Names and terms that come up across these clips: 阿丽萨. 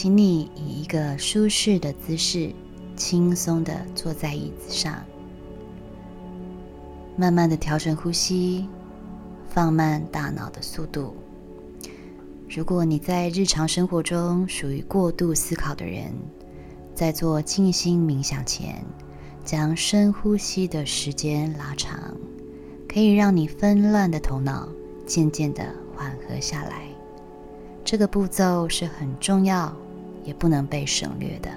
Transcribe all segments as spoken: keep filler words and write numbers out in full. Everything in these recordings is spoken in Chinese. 请你以一个舒适的姿势，轻松地坐在椅子上，慢慢地调整呼吸，放慢大脑的速度。如果你在日常生活中属于过度思考的人，在做静心冥想前，将深呼吸的时间拉长，可以让你纷乱的头脑渐渐地缓和下来。这个步骤是很重要，也不能被省略的。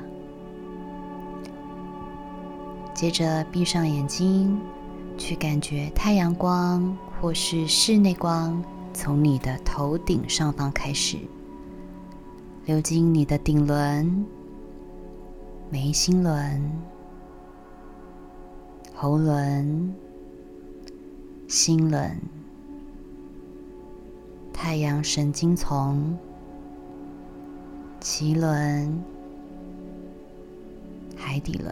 接着闭上眼睛，去感觉太阳光或是室内光从你的头顶上方开始，流经你的顶轮、眉心轮、喉轮、心轮、太阳神经丛、脐轮、海底轮，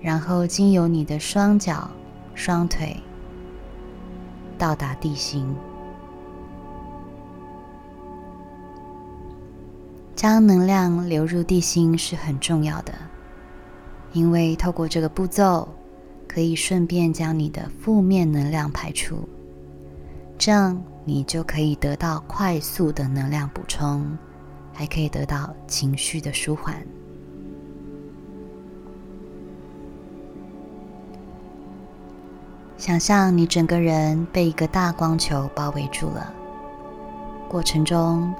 然后经由你的双脚、双腿到达地心，将能量流入地心是很重要的，因为透过这个步骤，可以顺便将你的负面能量排出，这样你就可以得到快速的能量补充，还可以得到情绪的舒缓。想象你整个人被一个大光球包围住了，过程中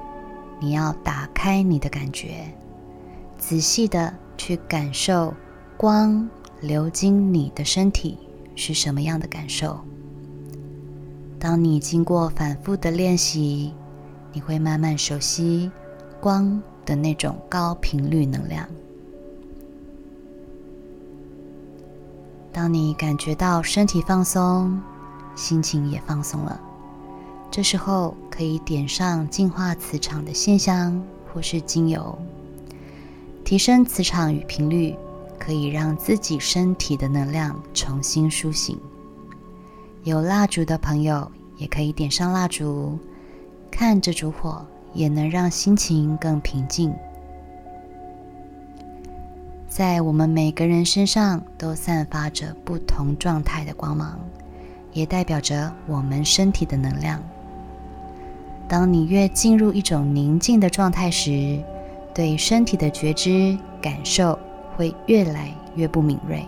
你要打开你的感觉，仔细的去感受光流经你的身体是什么样的感受。当你经过反复的练习，你会慢慢熟悉光的那种高频率能量。当你感觉到身体放松，心情也放松了，这时候可以点上净化磁场的线香或是精油，提升磁场与频率，可以让自己身体的能量重新苏醒。有蜡烛的朋友也可以点上蜡烛，看着烛火也能让心情更平静。在我们每个人身上都散发着不同状态的光芒，也代表着我们身体的能量。当你越进入一种宁静的状态时，对身体的觉知感受会越来越不敏锐。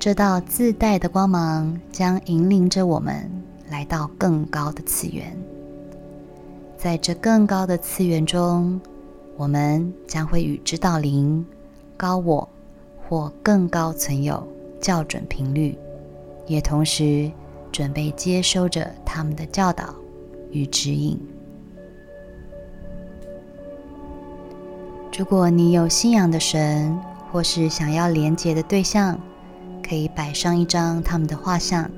这道自带的光芒将引领着我们来到更高的次元，在这更高的次元中，我们将会与指导灵、高我或更高存有校准频率，也同时准备接收着他们的教导与指引。如果你有信仰的神，或是想要连结的对象，可以摆上一张他们的画像，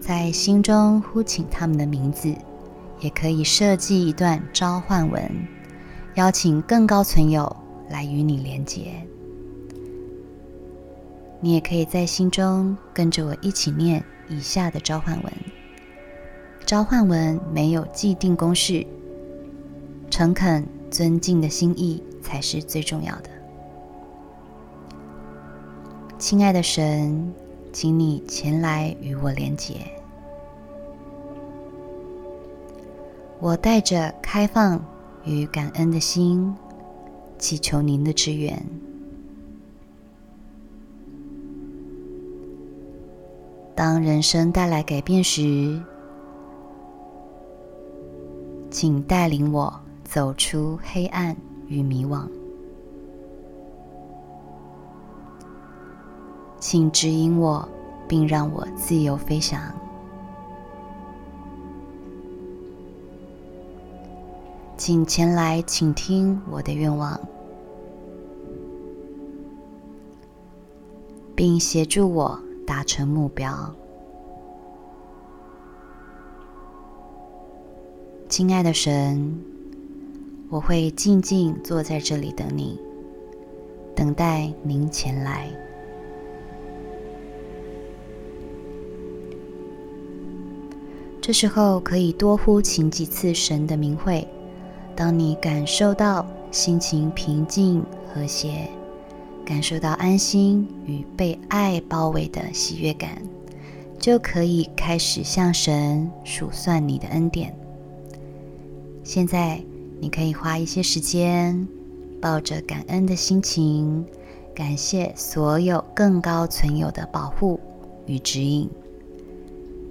在心中呼请他们的名字，也可以设计一段召唤文，邀请更高存有来与你连结。你也可以在心中跟着我一起念以下的召唤文。召唤文没有既定公式，诚恳尊敬的心意才是最重要的。亲爱的神，请你前来与我连结。我带着开放与感恩的心，祈求您的支援。当人生带来改变时，请带领我走出黑暗与迷惘。请指引我，并让我自由飞翔。请前来倾听我的愿望，并协助我达成目标。亲爱的神，我会静静坐在这里等你，等待您前来。这时候可以多呼请几次神的名讳。当你感受到心情平静和谐，感受到安心与被爱包围的喜悦感，就可以开始向神数算你的恩典。现在你可以花一些时间，抱着感恩的心情，感谢所有更高存有的保护与指引，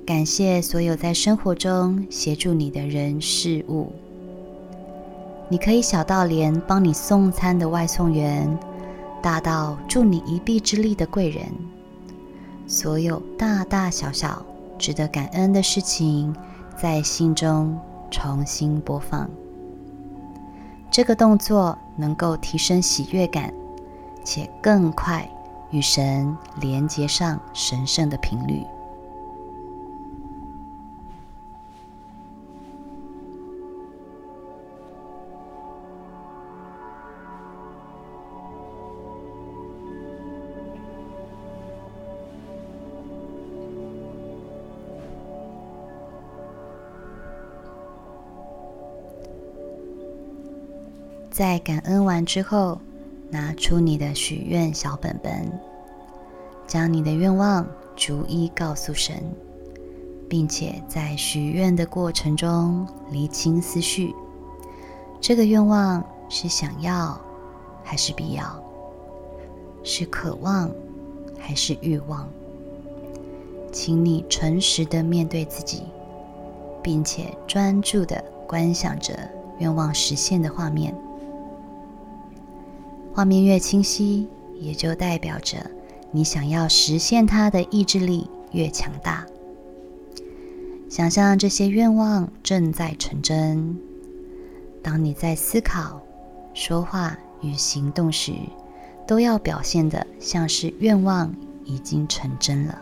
感谢所有在生活中协助你的人事物。你可以小到连帮你送餐的外送员，大到助你一臂之力的贵人，所有大大小小值得感恩的事情在心中重新播放。这个动作能够提升喜悦感，且更快与神连接上神圣的频率。在感恩完之后，拿出你的许愿小本本，将你的愿望逐一告诉神，并且在许愿的过程中厘清思绪，这个愿望是想要还是必要，是渴望还是欲望。请你诚实地面对自己，并且专注地观想着愿望实现的画面。画面越清晰，也就代表着你想要实现它的意志力越强大。想象这些愿望正在成真。当你在思考、说话与行动时，都要表现得像是愿望已经成真了。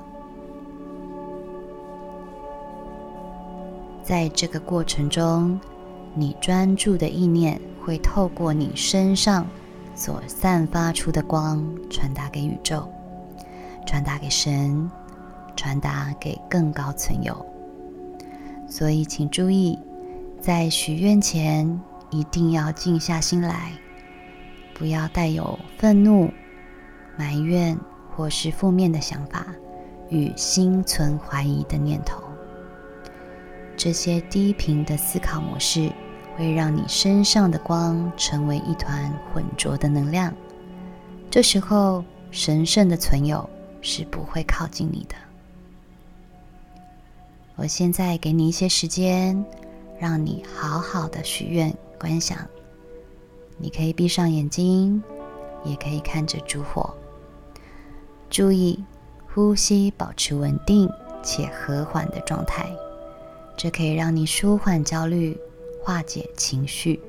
在这个过程中，你专注的意念会透过你身上所散发出的光，传达给宇宙，传达给神，传达给更高存有。所以请注意，在许愿前一定要静下心来，不要带有愤怒、埋怨或是负面的想法与心存怀疑的念头。这些低频的思考模式会让你身上的光成为一团浑浊的能量，这时候神圣的存有是不会靠近你的。我现在给你一些时间，让你好好的许愿观想，你可以闭上眼睛，也可以看着烛火，注意呼吸保持稳定且和缓的状态，这可以让你舒缓焦虑，化解情绪。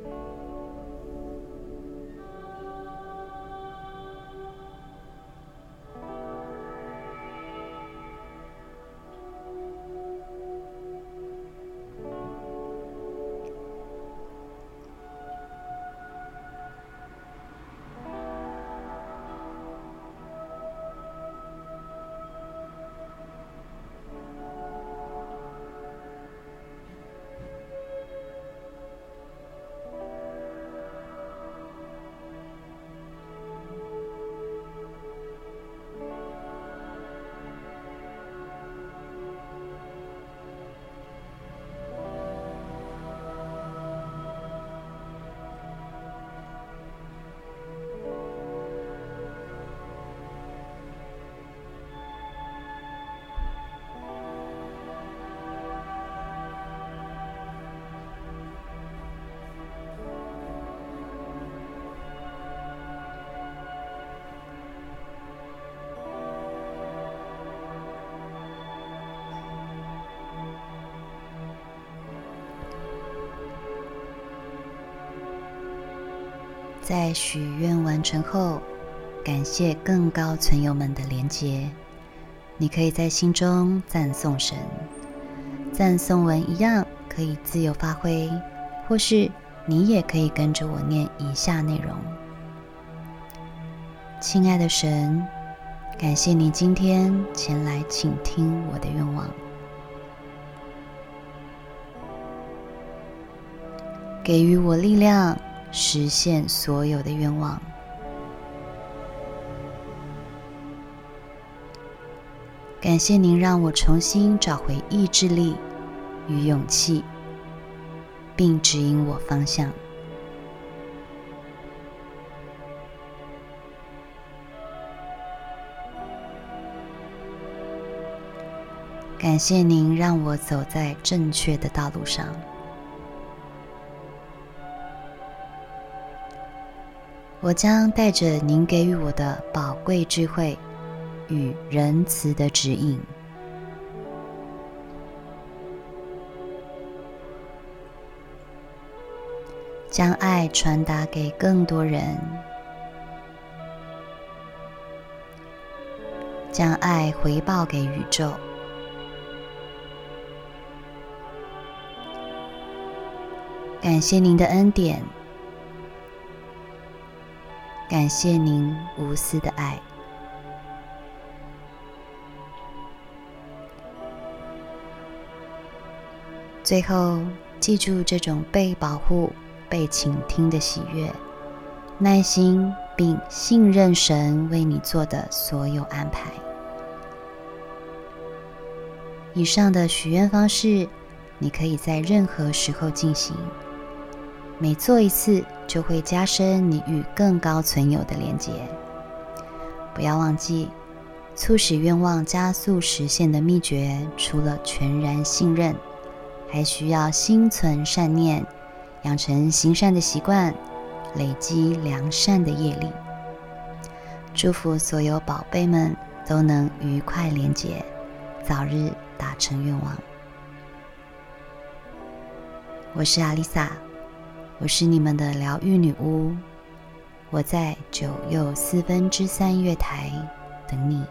在许愿完成后，感谢更高存有们的连结。你可以在心中赞颂神，赞颂文一样可以自由发挥，或是你也可以跟着我念以下内容：亲爱的神，感谢你今天前来倾听我的愿望。给予我力量，实现所有的愿望。感谢您让我重新找回意志力与勇气，并指引我方向。感谢您让我走在正确的道路上。我将带着您给予我的宝贵智慧与仁慈的指引，将爱传达给更多人，将爱回报给宇宙。感谢您的恩典，感谢您无私的爱。最后，记住这种被保护、被倾听的喜悦，耐心并信任神为你做的所有安排。以上的许愿方式，你可以在任何时候进行。每做一次，就会加深你与更高存有的连结。不要忘记，促使愿望加速实现的秘诀，除了全然信任，还需要心存善念，养成行善的习惯，累积良善的业力。祝福所有宝贝们都能愉快连结，早日达成愿望。我是阿丽萨，我是你们的疗愈女巫，我在九又四分之三月台等你。